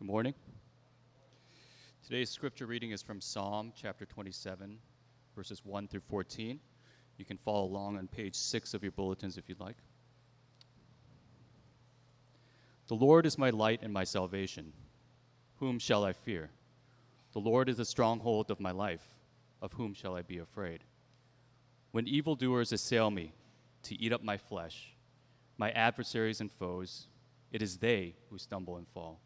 Good morning. Today's scripture reading is from Psalm chapter 27, verses 1 through 14. You can follow along on page 6 of your bulletins if you'd like. The Lord is my light and my salvation. Whom shall I fear? The Lord is the stronghold of my life. Of whom shall I be afraid? When evildoers assail me to eat up my flesh, my adversaries and foes, it is they who stumble and fall.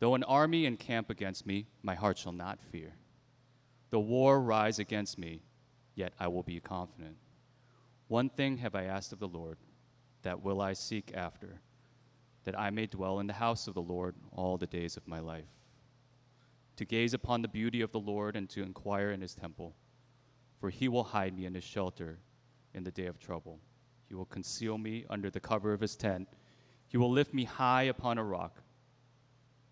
Though an army encamp against me, my heart shall not fear. Though war rise against me, yet I will be confident. One thing have I asked of the Lord, that will I seek after, that I may dwell in the house of the Lord all the days of my life, to gaze upon the beauty of the Lord and to inquire in his temple. For he will hide me in his shelter in the day of trouble. He will conceal me under the cover of his tent. He will lift me high upon a rock.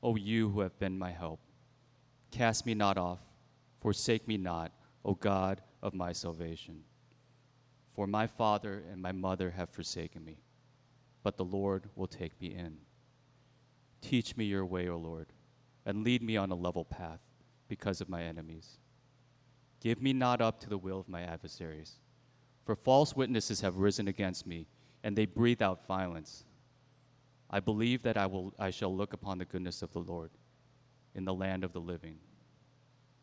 O you who have been my help, cast me not off, forsake me not, O God of my salvation. For my father and my mother have forsaken me, but the Lord will take me in. Teach me your way, O Lord, and lead me on a level path because of my enemies. Give me not up to the will of my adversaries, for false witnesses have risen against me, and they breathe out violence. I believe that I shall look upon the goodness of the Lord in the land of the living.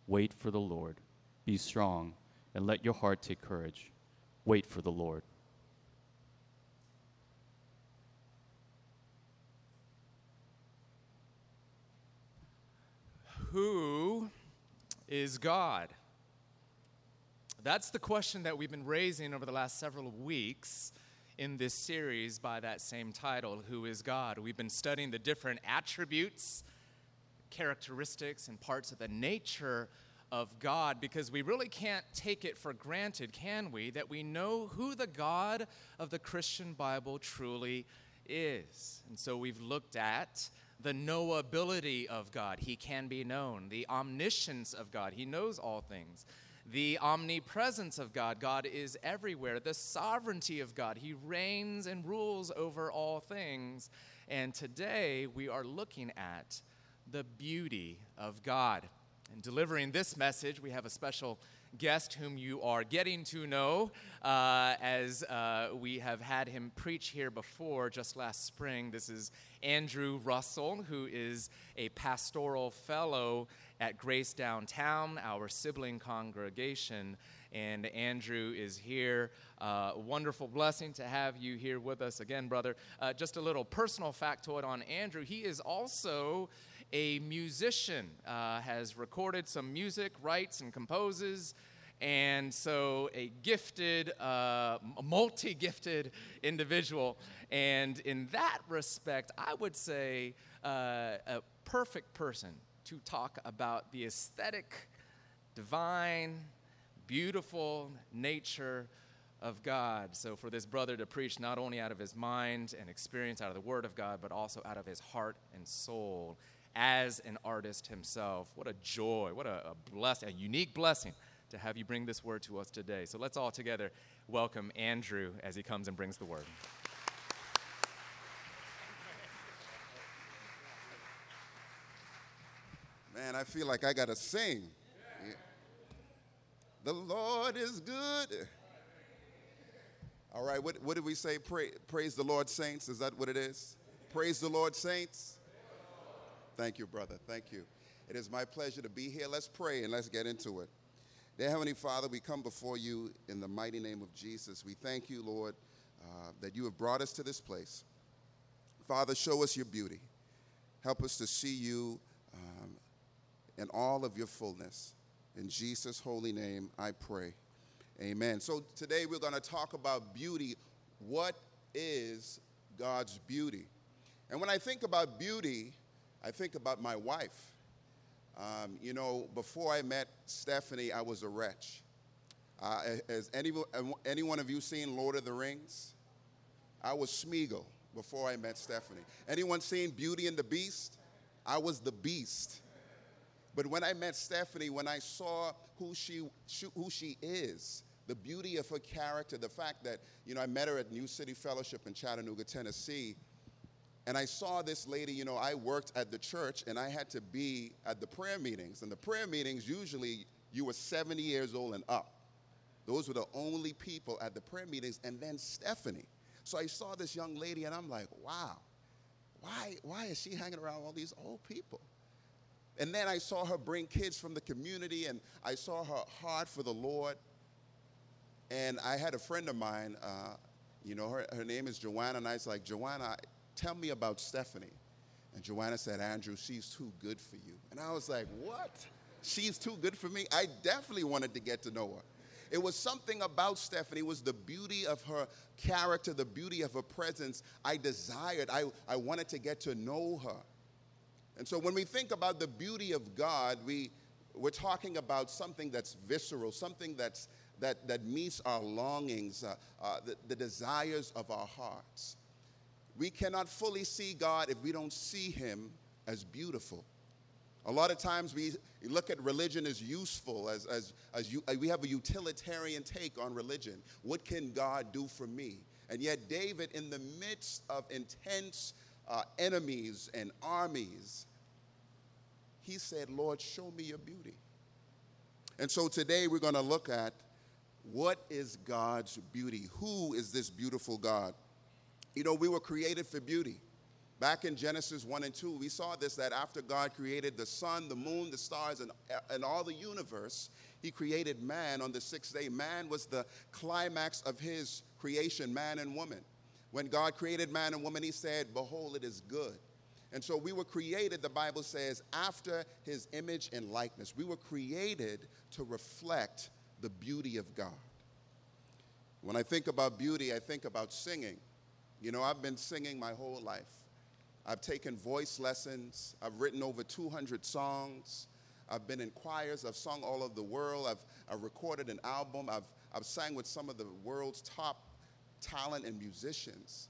Wait for the Lord. Be strong, and let your heart take courage. Wait for the Lord. Who is God? That's the question that we've been raising over the last several weeks in this series by that same title, Who is God? We've been studying the different attributes, characteristics, and parts of the nature of God, because we really can't take it for granted, can we, that we know who the God of the Christian Bible truly is. And so we've looked at the knowability of God. He can be known. The omniscience of God. He knows all things. The omnipresence of God. God is everywhere. The sovereignty of God. He reigns and rules over all things. And today we are looking at the beauty of God. And delivering this message, we have a special guest whom you are getting to know as we have had him preach here before just last spring. This is Andrew Russell, who is a pastoral fellow at Grace Downtown, our sibling congregation. And Andrew is here. Wonderful blessing to have you here with us again, brother. Just a little personal factoid on Andrew. He is also a musician, has recorded some music, writes and composes, and so a gifted, multi-gifted individual. And in that respect, I would say a perfect person to talk about the aesthetic, divine, beautiful nature of God. So for this brother to preach not only out of his mind and experience out of the Word of God, but also out of his heart and soul, as an artist himself. What a joy, what a blessing, a unique blessing to have you bring this word to us today. So let's all together welcome Andrew as he comes and brings the word. Man, I feel like I gotta sing. Yeah. The Lord is good. All right, what did we say? Praise the Lord, saints. Is that what it is? Praise the Lord, saints. Thank you, brother. Thank you. It is my pleasure to be here. Let's pray and let's get into it. Dear Heavenly Father, we come before you in the mighty name of Jesus. We thank you, Lord, that you have brought us to this place. Father, show us your beauty. Help us to see you in all of your fullness. In Jesus' holy name, I pray. Amen. So today we're going to talk about beauty. What is God's beauty? And when I think about beauty, I think about my wife. You know, before I met Stephanie, I was a wretch. Has any one of you seen Lord of the Rings? I was Smeagol before I met Stephanie. Anyone seen Beauty and the Beast? I was the beast. But when I met Stephanie, when I saw who she is, the beauty of her character, the fact that, you know, I met her at New City Fellowship in Chattanooga, Tennessee, and I saw this lady, you know, I worked at the church, and I had to be at the prayer meetings. And the prayer meetings, usually, you were 70 years old and up. Those were the only people at the prayer meetings, and then Stephanie. So I saw this young lady, and I'm like, wow, why is she hanging around all these old people? And then I saw her bring kids from the community, and I saw her heart for the Lord. And I had a friend of mine, you know, her name is Joanna, and I was like, Joanna, tell me about Stephanie. And Joanna said, Andrew, she's too good for you. And I was like, what? She's too good for me? I definitely wanted to get to know her. It was something about Stephanie. It was the beauty of her character, the beauty of her presence. I desired, I wanted to get to know her. And so when we think about the beauty of God, we're talking about something that's visceral, something that meets our longings, the desires of our hearts. We cannot fully see God if we don't see him as beautiful. A lot of times we look at religion as useful, we have a utilitarian take on religion. What can God do for me? And yet David, in the midst of intense enemies and armies, he said, Lord, show me your beauty. And so today we're going to look at, what is God's beauty? Who is this beautiful God? You know, we were created for beauty. Back in Genesis 1 and 2, we saw this, that after God created the sun, the moon, the stars, and all the universe, he created man on the sixth day. Man was the climax of his creation, man and woman. When God created man and woman, he said, behold, it is good. And so we were created, the Bible says, after his image and likeness. We were created to reflect the beauty of God. When I think about beauty, I think about singing. You know, I've been singing my whole life. I've taken voice lessons. I've written over 200 songs. I've been in choirs. I've sung all over the world. I've recorded an album. I've sang with some of the world's top talent and musicians.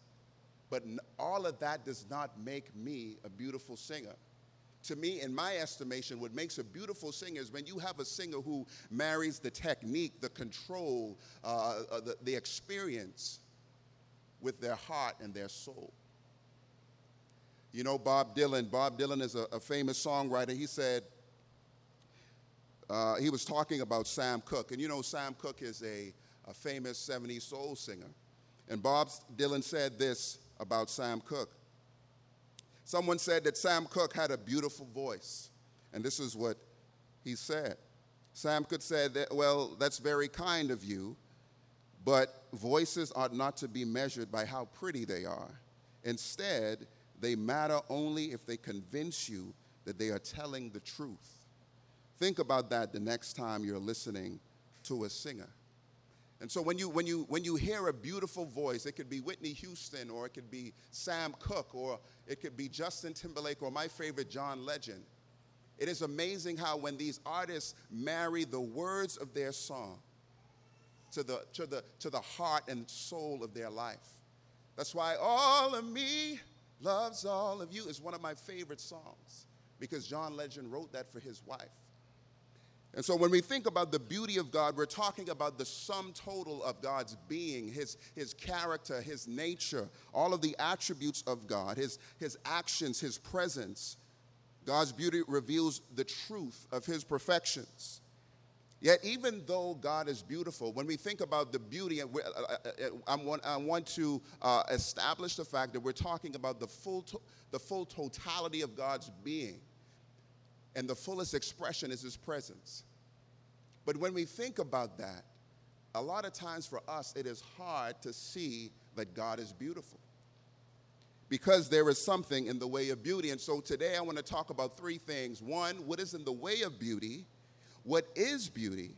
But all of that does not make me a beautiful singer. To me, in my estimation, what makes a beautiful singer is when you have a singer who marries the technique, the control, the experience with their heart and their soul. You know, Bob Dylan is a famous songwriter. He said, he was talking about Sam Cooke. And you know, Sam Cooke is a famous 70s soul singer. And Bob Dylan said this about Sam Cooke. Someone said that Sam Cooke had a beautiful voice. And this is what he said. Sam Cooke said, well, that's very kind of you, but voices ought not to be measured by how pretty they are. Instead, they matter only if they convince you that they are telling the truth. Think about that the next time you're listening to a singer. And so when you hear a beautiful voice, it could be Whitney Houston, or it could be Sam Cooke, or it could be Justin Timberlake, or my favorite, John Legend. It is amazing how when these artists marry the words of their song to the heart and soul of their life. That's why All of Me Loves All of You is one of my favorite songs, because John Legend wrote that for his wife. And so when we think about the beauty of God, we're talking about the sum total of God's being, his character, his nature, all of the attributes of God, his actions, his presence. God's beauty reveals the truth of his perfections. Yet even though God is beautiful, when we think about the beauty, I want to establish the fact that we're talking about the full totality of God's being, and the fullest expression is his presence. But when we think about that, a lot of times for us, it is hard to see that God is beautiful, because there is something in the way of beauty. And so today I want to talk about three things. One, what is in the way of beauty? What is beauty,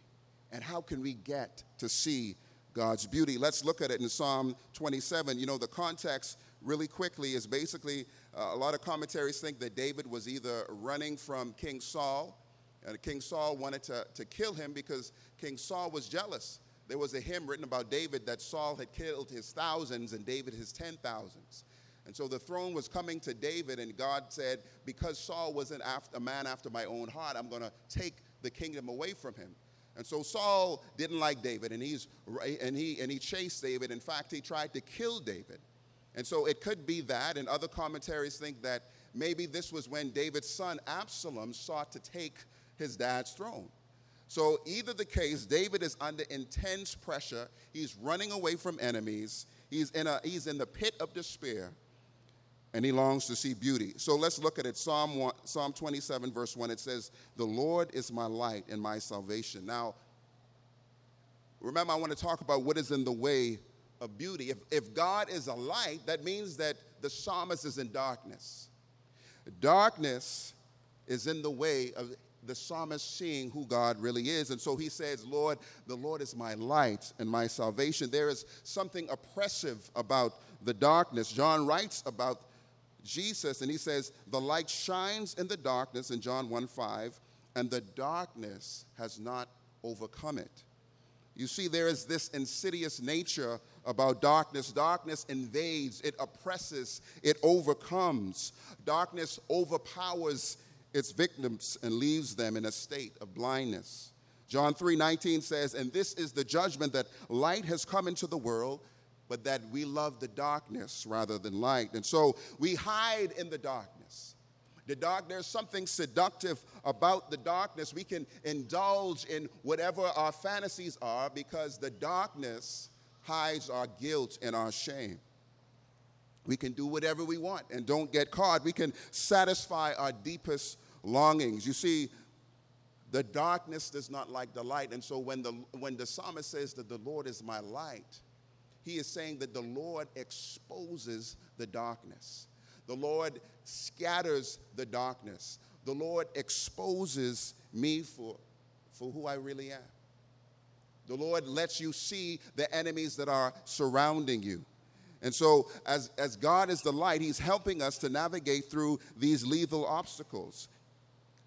and how can we get to see God's beauty? Let's look at it in Psalm 27. You know, the context really quickly is basically a lot of commentaries think that David was either running from King Saul King Saul wanted to kill him because King Saul was jealous. There was a hymn written about David that Saul had killed his thousands and David his 10,000s. And so the throne was coming to David, and God said, because Saul wasn't a man after my own heart, I'm going to take the kingdom away from him. And so Saul didn't like David, and he chased David. In fact, he tried to kill David. And so it could be that, and other commentaries think that maybe this was when David's son Absalom sought to take his dad's throne. So either the case, David is under intense pressure. He's running away from enemies. He's in the pit of despair, and he longs to see beauty. So let's look at it. Psalm 27, verse 1, it says, "The Lord is my light and my salvation." Now, remember, I want to talk about what is in the way of beauty. If God is a light, that means that the psalmist is in darkness. Darkness is in the way of the psalmist seeing who God really is. And so he says, Lord, the Lord is my light and my salvation. There is something oppressive about the darkness. John writes about Jesus, and he says, the light shines in the darkness, in John 1:5, and the darkness has not overcome it. You see, there is this insidious nature about darkness. Darkness invades, it oppresses, it overcomes. Darkness overpowers its victims and leaves them in a state of blindness. John 3:19 says, and this is the judgment, that light has come into the world, but that we love the darkness rather than light. And so we hide in the darkness. There's something seductive about the darkness. We can indulge in whatever our fantasies are because the darkness hides our guilt and our shame. We can do whatever we want and don't get caught. We can satisfy our deepest longings. You see, the darkness does not like the light. And so when the psalmist says that the Lord is my light, he is saying that the Lord exposes the darkness. The Lord scatters the darkness. The Lord exposes me for who I really am. The Lord lets you see the enemies that are surrounding you. And so as God is the light, he's helping us to navigate through these lethal obstacles.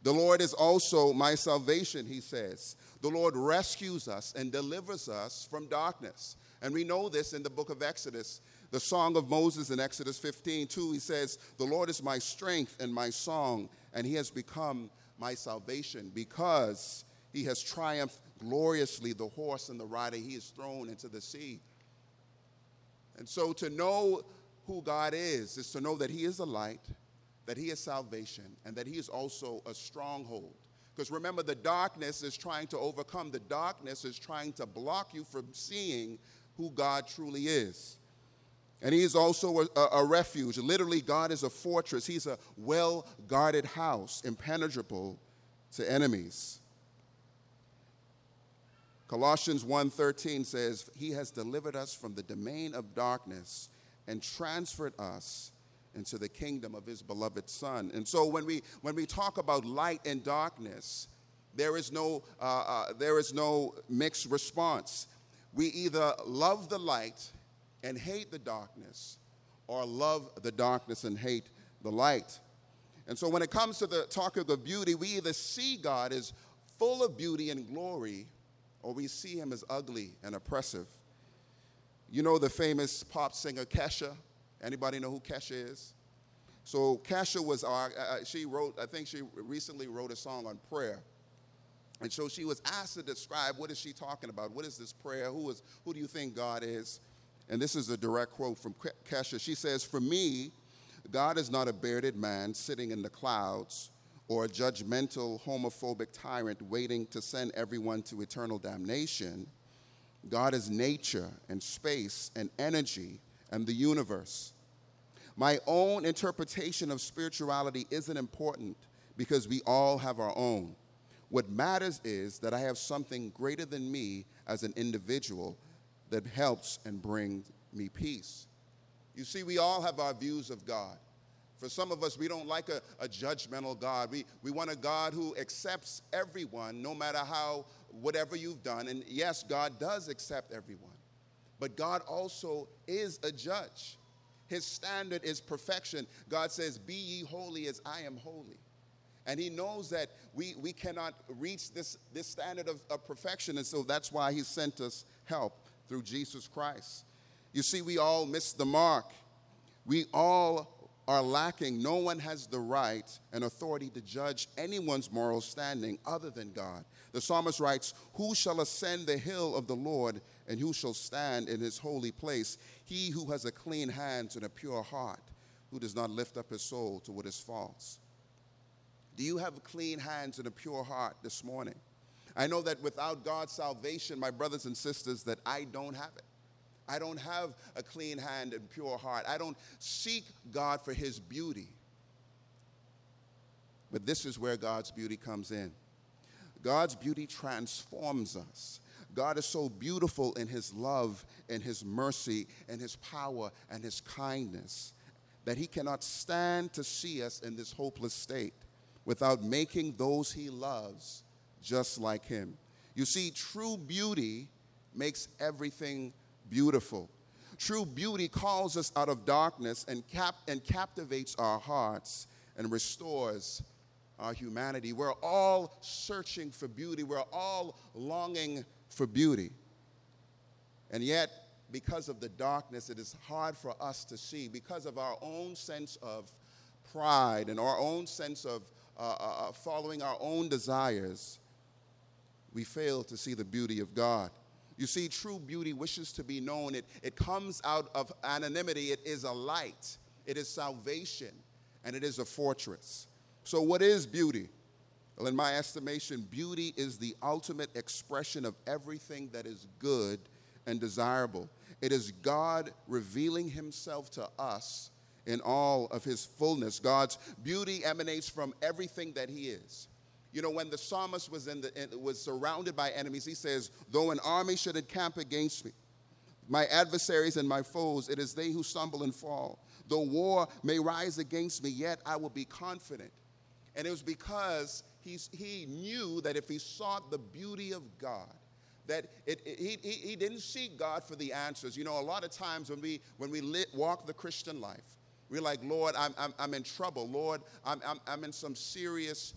The Lord is also my salvation, he says. The Lord rescues us and delivers us from darkness. And we know this in the book of Exodus, the song of Moses in Exodus 15:2. He says, the Lord is my strength and my song, and he has become my salvation, because he has triumphed gloriously the horse and the rider. He is thrown into the sea. And so to know who God is to know that he is a light, that he is salvation, and that he is also a stronghold. Because remember, the darkness is trying to overcome. The darkness is trying to block you from seeing who God truly is. And he is also a refuge. Literally, God is a fortress. He's a well-guarded house, impenetrable to enemies. Colossians 1:13 says, he has delivered us from the domain of darkness and transferred us into the kingdom of his beloved Son. And so when we talk about light and darkness, there is no mixed response. We either love the light and hate the darkness, or love the darkness and hate the light. And so when it comes to the talk of the beauty, we either see God as full of beauty and glory, or we see him as ugly and oppressive. You know the famous pop singer Kesha? Anybody know who Kesha is? So Kesha was she recently wrote a song on prayer. And so she was asked to describe, what is she talking about? What is this prayer? Who do you think God is? And this is a direct quote from Kesha. She says, for me, God is not a bearded man sitting in the clouds, or a judgmental, homophobic tyrant waiting to send everyone to eternal damnation. God is nature and space and energy and the universe. My own interpretation of spirituality isn't important, because we all have our own. What matters is that I have something greater than me as an individual that helps and brings me peace. You see, we all have our views of God. For some of us, we don't like a judgmental God. We want a God who accepts everyone, no matter whatever you've done. And yes, God does accept everyone. But God also is a judge. His standard is perfection. God says, be ye holy as I am holy. And he knows that we cannot reach this standard of perfection. And so that's why he sent us help through Jesus Christ. You see, we all miss the mark. We all are lacking. No one has the right and authority to judge anyone's moral standing other than God. The psalmist writes, "Who shall ascend the hill of the Lord, and who shall stand in his holy place? He who has a clean hand and a pure heart, who does not lift up his soul to what is false." Do you have clean hands and a pure heart this morning? I know that without God's salvation, my brothers and sisters, that I don't have it. I don't have a clean hand and pure heart. I don't seek God for his beauty. But this is where God's beauty comes in. God's beauty transforms us. God is so beautiful in his love and his mercy and his power and his kindness that he cannot stand to see us in this hopeless state without making those he loves just like him. You see, true beauty makes everything beautiful. True beauty calls us out of darkness and captivates our hearts and restores our humanity. We're all searching for beauty. We're all longing for beauty. And yet, because of the darkness, it is hard for us to see. Because of our own sense of pride and our own sense of following our own desires, we fail to see the beauty of God. You see, true beauty wishes to be known. It comes out of anonymity. It is a light. It is salvation. And it is a fortress. So what is beauty? Well, in my estimation, beauty is the ultimate expression of everything that is good and desirable. It is God revealing himself to us in all of his fullness. God's beauty emanates from everything that he is. You know, when the psalmist was surrounded by enemies, he says, "Though an army should encamp against me, my adversaries and my foes, it is they who stumble and fall. Though war may rise against me, yet I will be confident." And it was because he knew that if he sought the beauty of God, that he didn't seek God for the answers. You know, a lot of times when we walk the Christian life, we're like, "Lord, I'm in trouble. Lord, I'm in some serious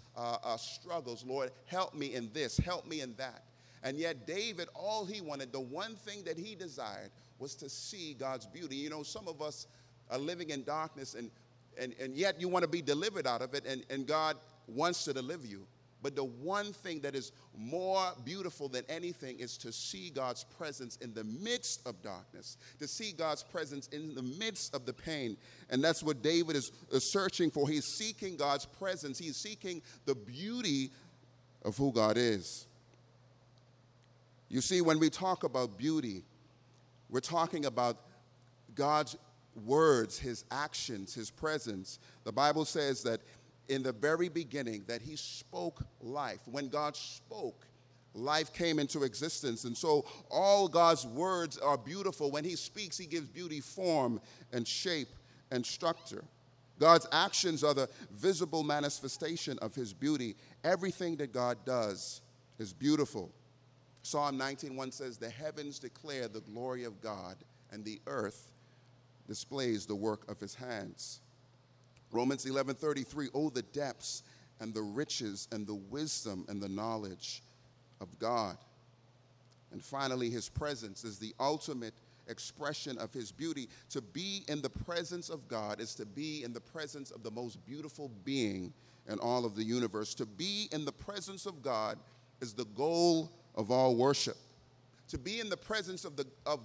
struggles. Lord, help me in this. Help me in that." And yet David, all he wanted, the one thing that he desired was to see God's beauty. You know, some of us are living in darkness, and yet you want to be delivered out of it, and God wants to deliver you. But the one thing that is more beautiful than anything is to see God's presence in the midst of darkness, to see God's presence in the midst of the pain. And that's what David is searching for. He's seeking God's presence. He's seeking the beauty of who God is. You see, when we talk about beauty, we're talking about God's words, his actions, his presence. The Bible says that in the very beginning, that he spoke life. When God spoke, life came into existence. And so all God's words are beautiful. When he speaks, he gives beauty form and shape and structure. God's actions are the visible manifestation of his beauty. Everything that God does is beautiful. Psalm 19:1 says, "The heavens declare the glory of God, and the earth displays the work of his hands." Romans 11:33, "Oh, the depths and the riches and the wisdom and the knowledge of God." And finally, his presence is the ultimate expression of his beauty. To be in the presence of God is to be in the presence of the most beautiful being in all of the universe. To be in the presence of God is the goal of all worship. To be in the presence of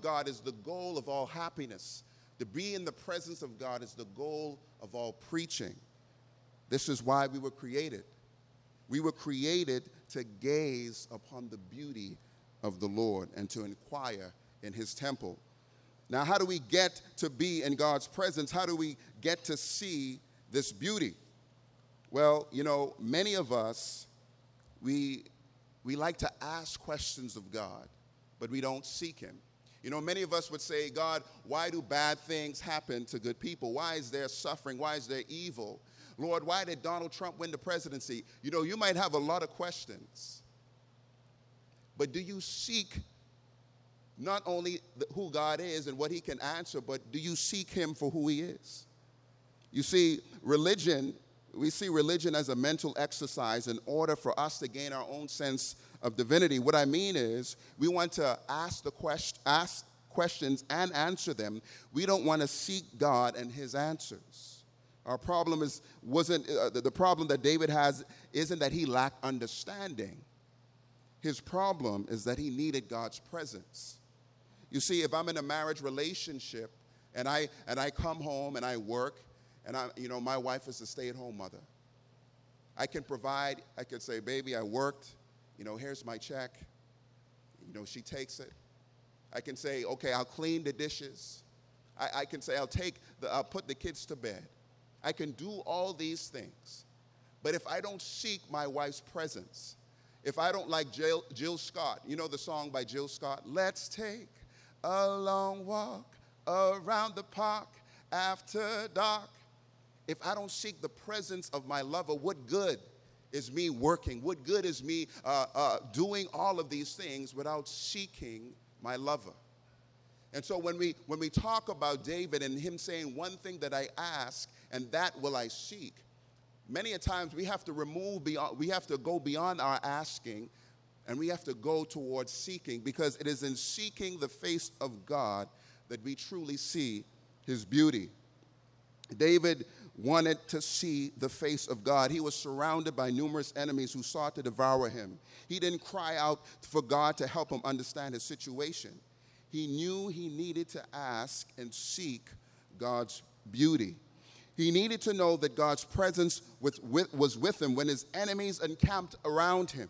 God is the goal of all happiness. To be in the presence of God is the goal of all preaching. This is why we were created. We were created to gaze upon the beauty of the Lord and to inquire in his temple. Now, how do we get to be in God's presence? How do we get to see this beauty? Well, you know, many of us, we like to ask questions of God, but we don't seek him. You know, many of us would say, "God, why do bad things happen to good people? Why is there suffering? Why is there evil? Lord, why did Donald Trump win the presidency?" You know, you might have a lot of questions. But do you seek not only who God is and what he can answer, but do you seek him for who he is? You see, religion We see religion as a mental exercise in order for us to gain our own sense of divinity. What I mean is we want to ask questions and answer them. We don't want to seek God and his answers. Our problem the problem that David has isn't that he lacked understanding. His problem is that he needed God's presence. You see, if I'm in a marriage relationship and I come home and I work, and my wife is a stay-at-home mother. I can say, baby, I worked. Here's my check. She takes it. I can say, okay, I'll clean the dishes. I can say, I'll put the kids to bed. I can do all these things. But if I don't seek my wife's presence, if I don't like Jill Scott, the song by Jill Scott, let's take a long walk around the park after dark. If I don't seek the presence of my lover, what good is me working? What good is me doing all of these things without seeking my lover? And so when we talk about David and him saying, one thing that I ask and that will I seek, many a times we have to go beyond our asking and we have to go towards seeking, because it is in seeking the face of God that we truly see his beauty. David wanted to see the face of God. He was surrounded by numerous enemies who sought to devour him. He didn't cry out for God to help him understand his situation. He knew he needed to ask and seek God's beauty. He needed to know that God's presence was with him when his enemies encamped around him,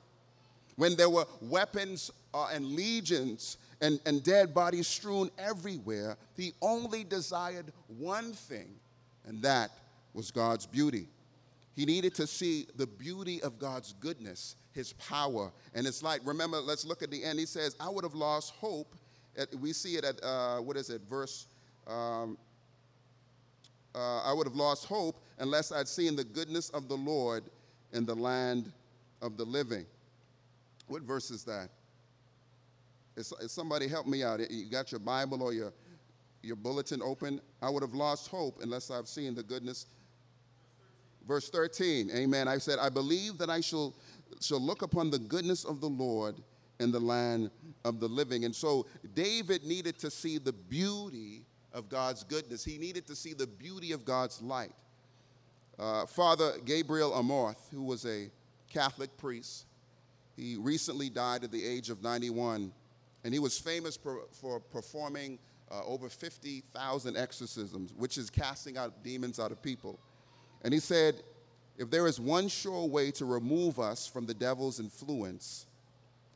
when there were weapons and legions and dead bodies strewn everywhere. He only desired one thing, and that was God's beauty. He needed to see the beauty of God's goodness, his power, and his light. Remember, let's look at the end. He says, I would have lost hope. We see it at, verse, I would have lost hope unless I'd seen the goodness of the Lord in the land of the living. What verse is that? Somebody help me out. You got your Bible or your bulletin open? I would have lost hope unless I've seen the goodness. Verse 13, amen. I said, I believe that I shall look upon the goodness of the Lord in the land of the living. And so David needed to see the beauty of God's goodness. He needed to see the beauty of God's light. Father Gabriel Amorth, who was a Catholic priest, he recently died at the age of 91, and he was famous for performing over 50,000 exorcisms, which is casting out demons out of people. And he said, if there is one sure way to remove us from the devil's influence,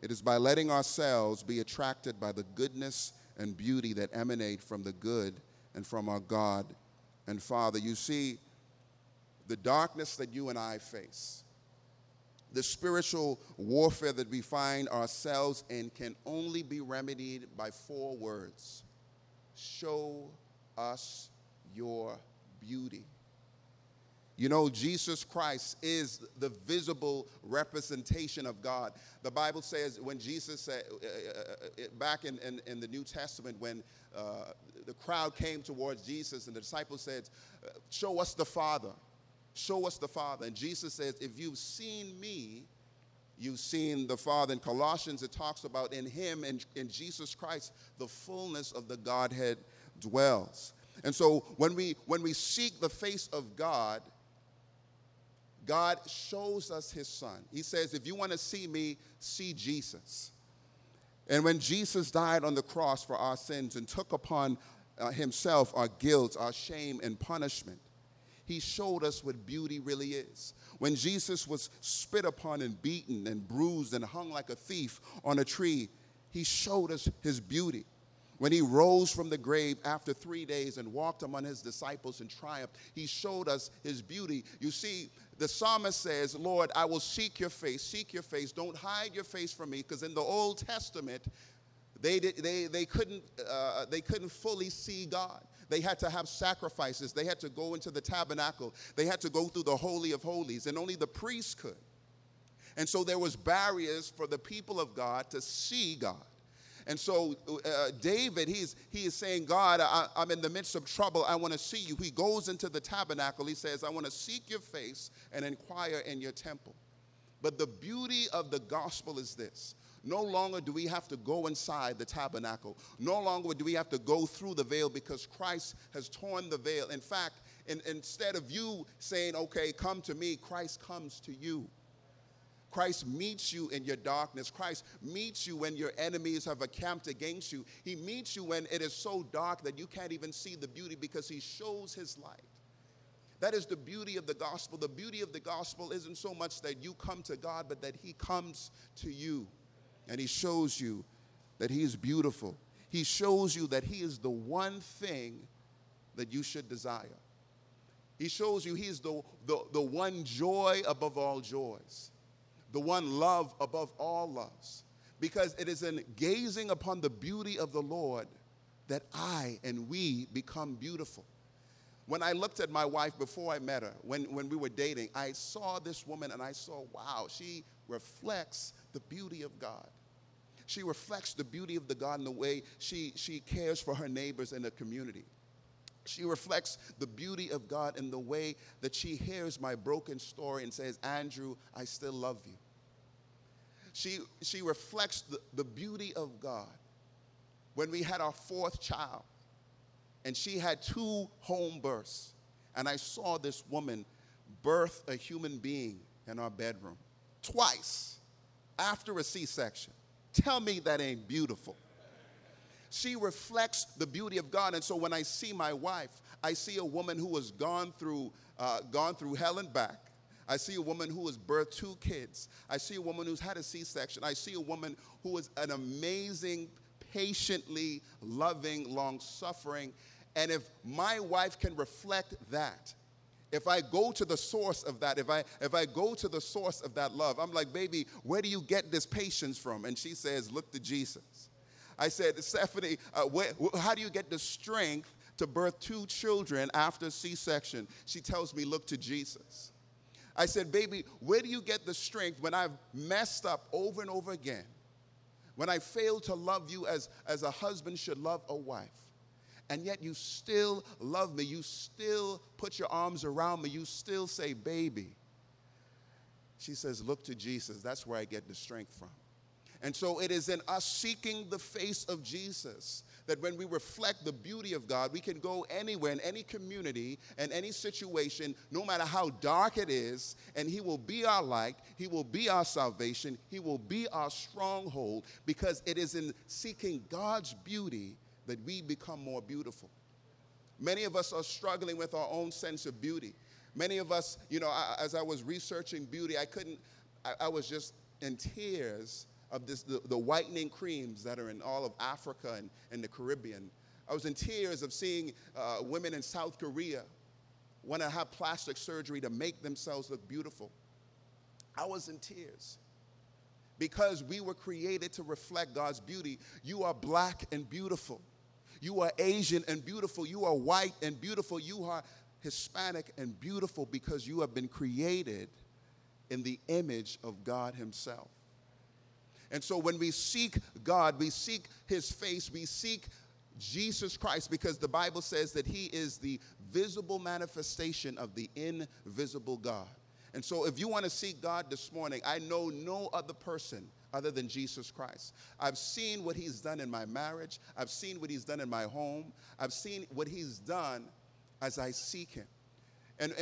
it is by letting ourselves be attracted by the goodness and beauty that emanate from the good and from our God and Father. You see, the darkness that you and I face, the spiritual warfare that we find ourselves in, can only be remedied by four words. Show us your beauty. Jesus Christ is the visible representation of God. The Bible says when Jesus said, back in the New Testament, when the crowd came towards Jesus and the disciples said, show us the Father. Show us the Father. And Jesus says, if you've seen me, you've seen the Father. In Colossians, it talks about in him, in Jesus Christ, the fullness of the Godhead dwells. And so when we seek the face of God, God shows us his Son. He says, if you want to see me, see Jesus. And when Jesus died on the cross for our sins and took upon himself our guilt, our shame, and punishment, he showed us what beauty really is. When Jesus was spit upon and beaten and bruised and hung like a thief on a tree, he showed us his beauty. When he rose from the grave after 3 days and walked among his disciples in triumph, he showed us his beauty. You see, the psalmist says, Lord, I will seek your face, seek your face. Don't hide your face from me, because in the Old Testament, they couldn't fully see God. They had to have sacrifices. They had to go into the tabernacle. They had to go through the Holy of Holies, and only the priests could. And so there was barriers for the people of God to see God. And so David, he is saying, God, I'm in the midst of trouble. I want to see you. He goes into the tabernacle. He says, I want to seek your face and inquire in your temple. But the beauty of the gospel is this. No longer do we have to go inside the tabernacle. No longer do we have to go through the veil because Christ has torn the veil. In fact, instead of you saying, okay, come to me, Christ comes to you. Christ meets you in your darkness. Christ meets you when your enemies have encamped against you. He meets you when it is so dark that you can't even see the beauty because he shows his light. That is the beauty of the gospel. The beauty of the gospel isn't so much that you come to God, but that he comes to you. And he shows you that he is beautiful. He shows you that he is the one thing that you should desire. He shows you he is the one joy above all joys, the one love above all loves. Because it is in gazing upon the beauty of the Lord that I and we become beautiful. When I looked at my wife before I met her, when we were dating, I saw this woman and I saw, wow, she reflects the beauty of God. She reflects the beauty of the God in the way she cares for her neighbors in the community. She reflects the beauty of God in the way that she hears my broken story and says, Andrew, I still love you. She reflects the beauty of God. When we had our fourth child, and she had 2 home births, and I saw this woman birth a human being in our bedroom twice after a C-section. Tell me that ain't beautiful. She reflects the beauty of God, and so when I see my wife, I see a woman who has gone through hell and back. I see a woman who has birthed 2 kids. I see a woman who's had a C-section. I see a woman who is an amazing, patiently loving, long-suffering. And if my wife can reflect that, if I go to the source of that, if I go to the source of that love, I'm like, baby, where do you get this patience from? And she says, look to Jesus. I said, Stephanie, how do you get the strength to birth 2 children after C-section? She tells me, look to Jesus. I said, baby, where do you get the strength when I've messed up over and over again? When I failed to love you as a husband should love a wife, and yet you still love me, you still put your arms around me, you still say, baby. She says, look to Jesus. That's where I get the strength from. And so it is in us seeking the face of Jesus that when we reflect the beauty of God, we can go anywhere in any community and any situation, no matter how dark it is, and he will be our light, he will be our salvation, he will be our stronghold, because it is in seeking God's beauty that we become more beautiful. Many of us are struggling with our own sense of beauty. Many of us, you know, as I was researching beauty, I was just in tears of this, the whitening creams that are in all of Africa and the Caribbean. I was in tears of seeing women in South Korea want to have plastic surgery to make themselves look beautiful. I was in tears because we were created to reflect God's beauty. You are black and beautiful. You are Asian and beautiful. You are white and beautiful. You are Hispanic and beautiful because you have been created in the image of God himself. And so when we seek God, we seek his face, we seek Jesus Christ, because the Bible says that he is the visible manifestation of the invisible God. And so if you want to seek God this morning, I know no other person other than Jesus Christ. I've seen what he's done in my marriage. I've seen what he's done in my home. I've seen what he's done as I seek him. And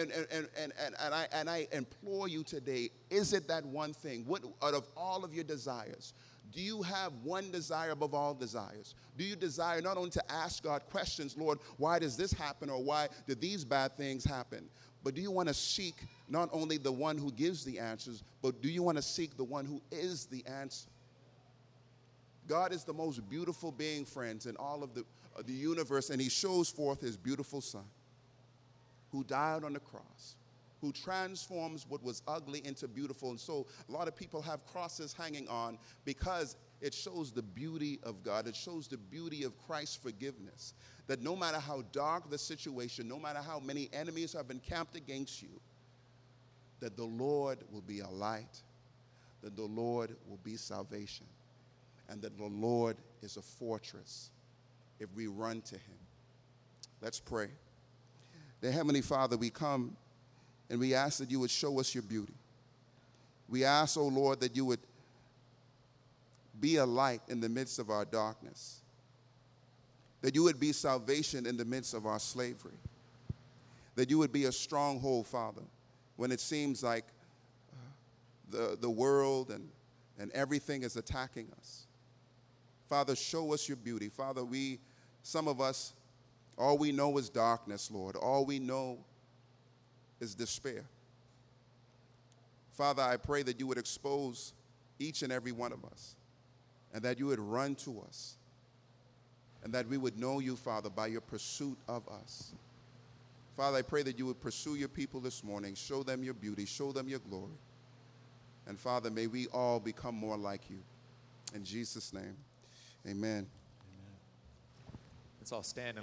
I implore you today, is it that one thing? What out of all of your desires, do you have one desire above all desires? Do you desire not only to ask God questions, Lord, why does this happen or why do these bad things happen? But do you want to seek not only the one who gives the answers, but do you want to seek the one who is the answer? God is the most beautiful being, friends, in all of the universe, and he shows forth his beautiful son, who died on the cross, who transforms what was ugly into beautiful. And so a lot of people have crosses hanging on because it shows the beauty of God. It shows the beauty of Christ's forgiveness, that no matter how dark the situation, no matter how many enemies have encamped against you, that the Lord will be a light, that the Lord will be salvation. and that the Lord is a fortress if we run to him. Let's pray. Dear Heavenly Father, we come and we ask that you would show us your beauty. We ask, O Lord, that you would be a light in the midst of our darkness, that you would be salvation in the midst of our slavery, that you would be a stronghold, Father, when it seems like the world and everything is attacking us. Father, show us your beauty. Father, some of us, all we know is darkness, Lord. All we know is despair. Father, I pray that you would expose each and every one of us, and that you would run to us, and that we would know you, Father, by your pursuit of us. Father, I pray that you would pursue your people this morning. Show them your beauty. Show them your glory. And, Father, may we all become more like you. In Jesus' name, amen. Let's all stand and